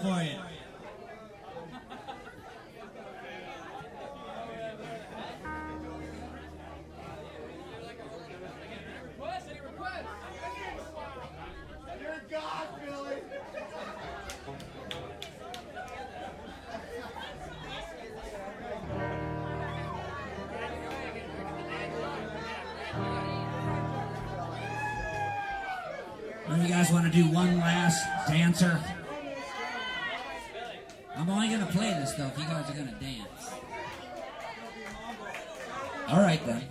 for you. You guys want to do one last dancer? I'm only going to play this, though, if you guys are going to dance. All right, then.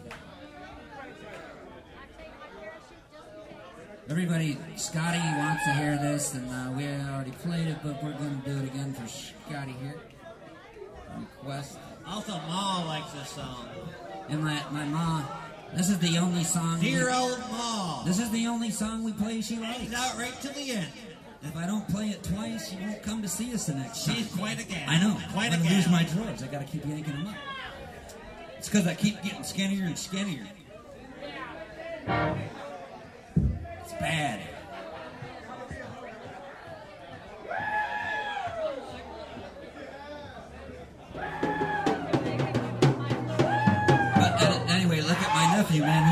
Everybody, Scotty wants to hear this, and we already played it, but we're going to do it again for Scotty here. Request. Also, Ma likes this song. And my Ma... This is the only song. Dear old Ma. This is the only song we play she likes. It's out right to the end. If I don't play it twice, she won't come to see us the next time. She's quite a gal. I know. Quite a gal. I'm going to lose my drawers. I got to keep yanking them up. It's because I keep getting skinnier and skinnier. It's bad. You, man,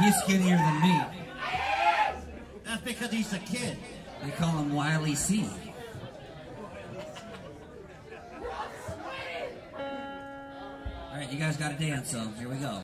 he's skinnier than me. That's because he's a kid. They call him Wiley C. All right, you guys got to dance, so here we go.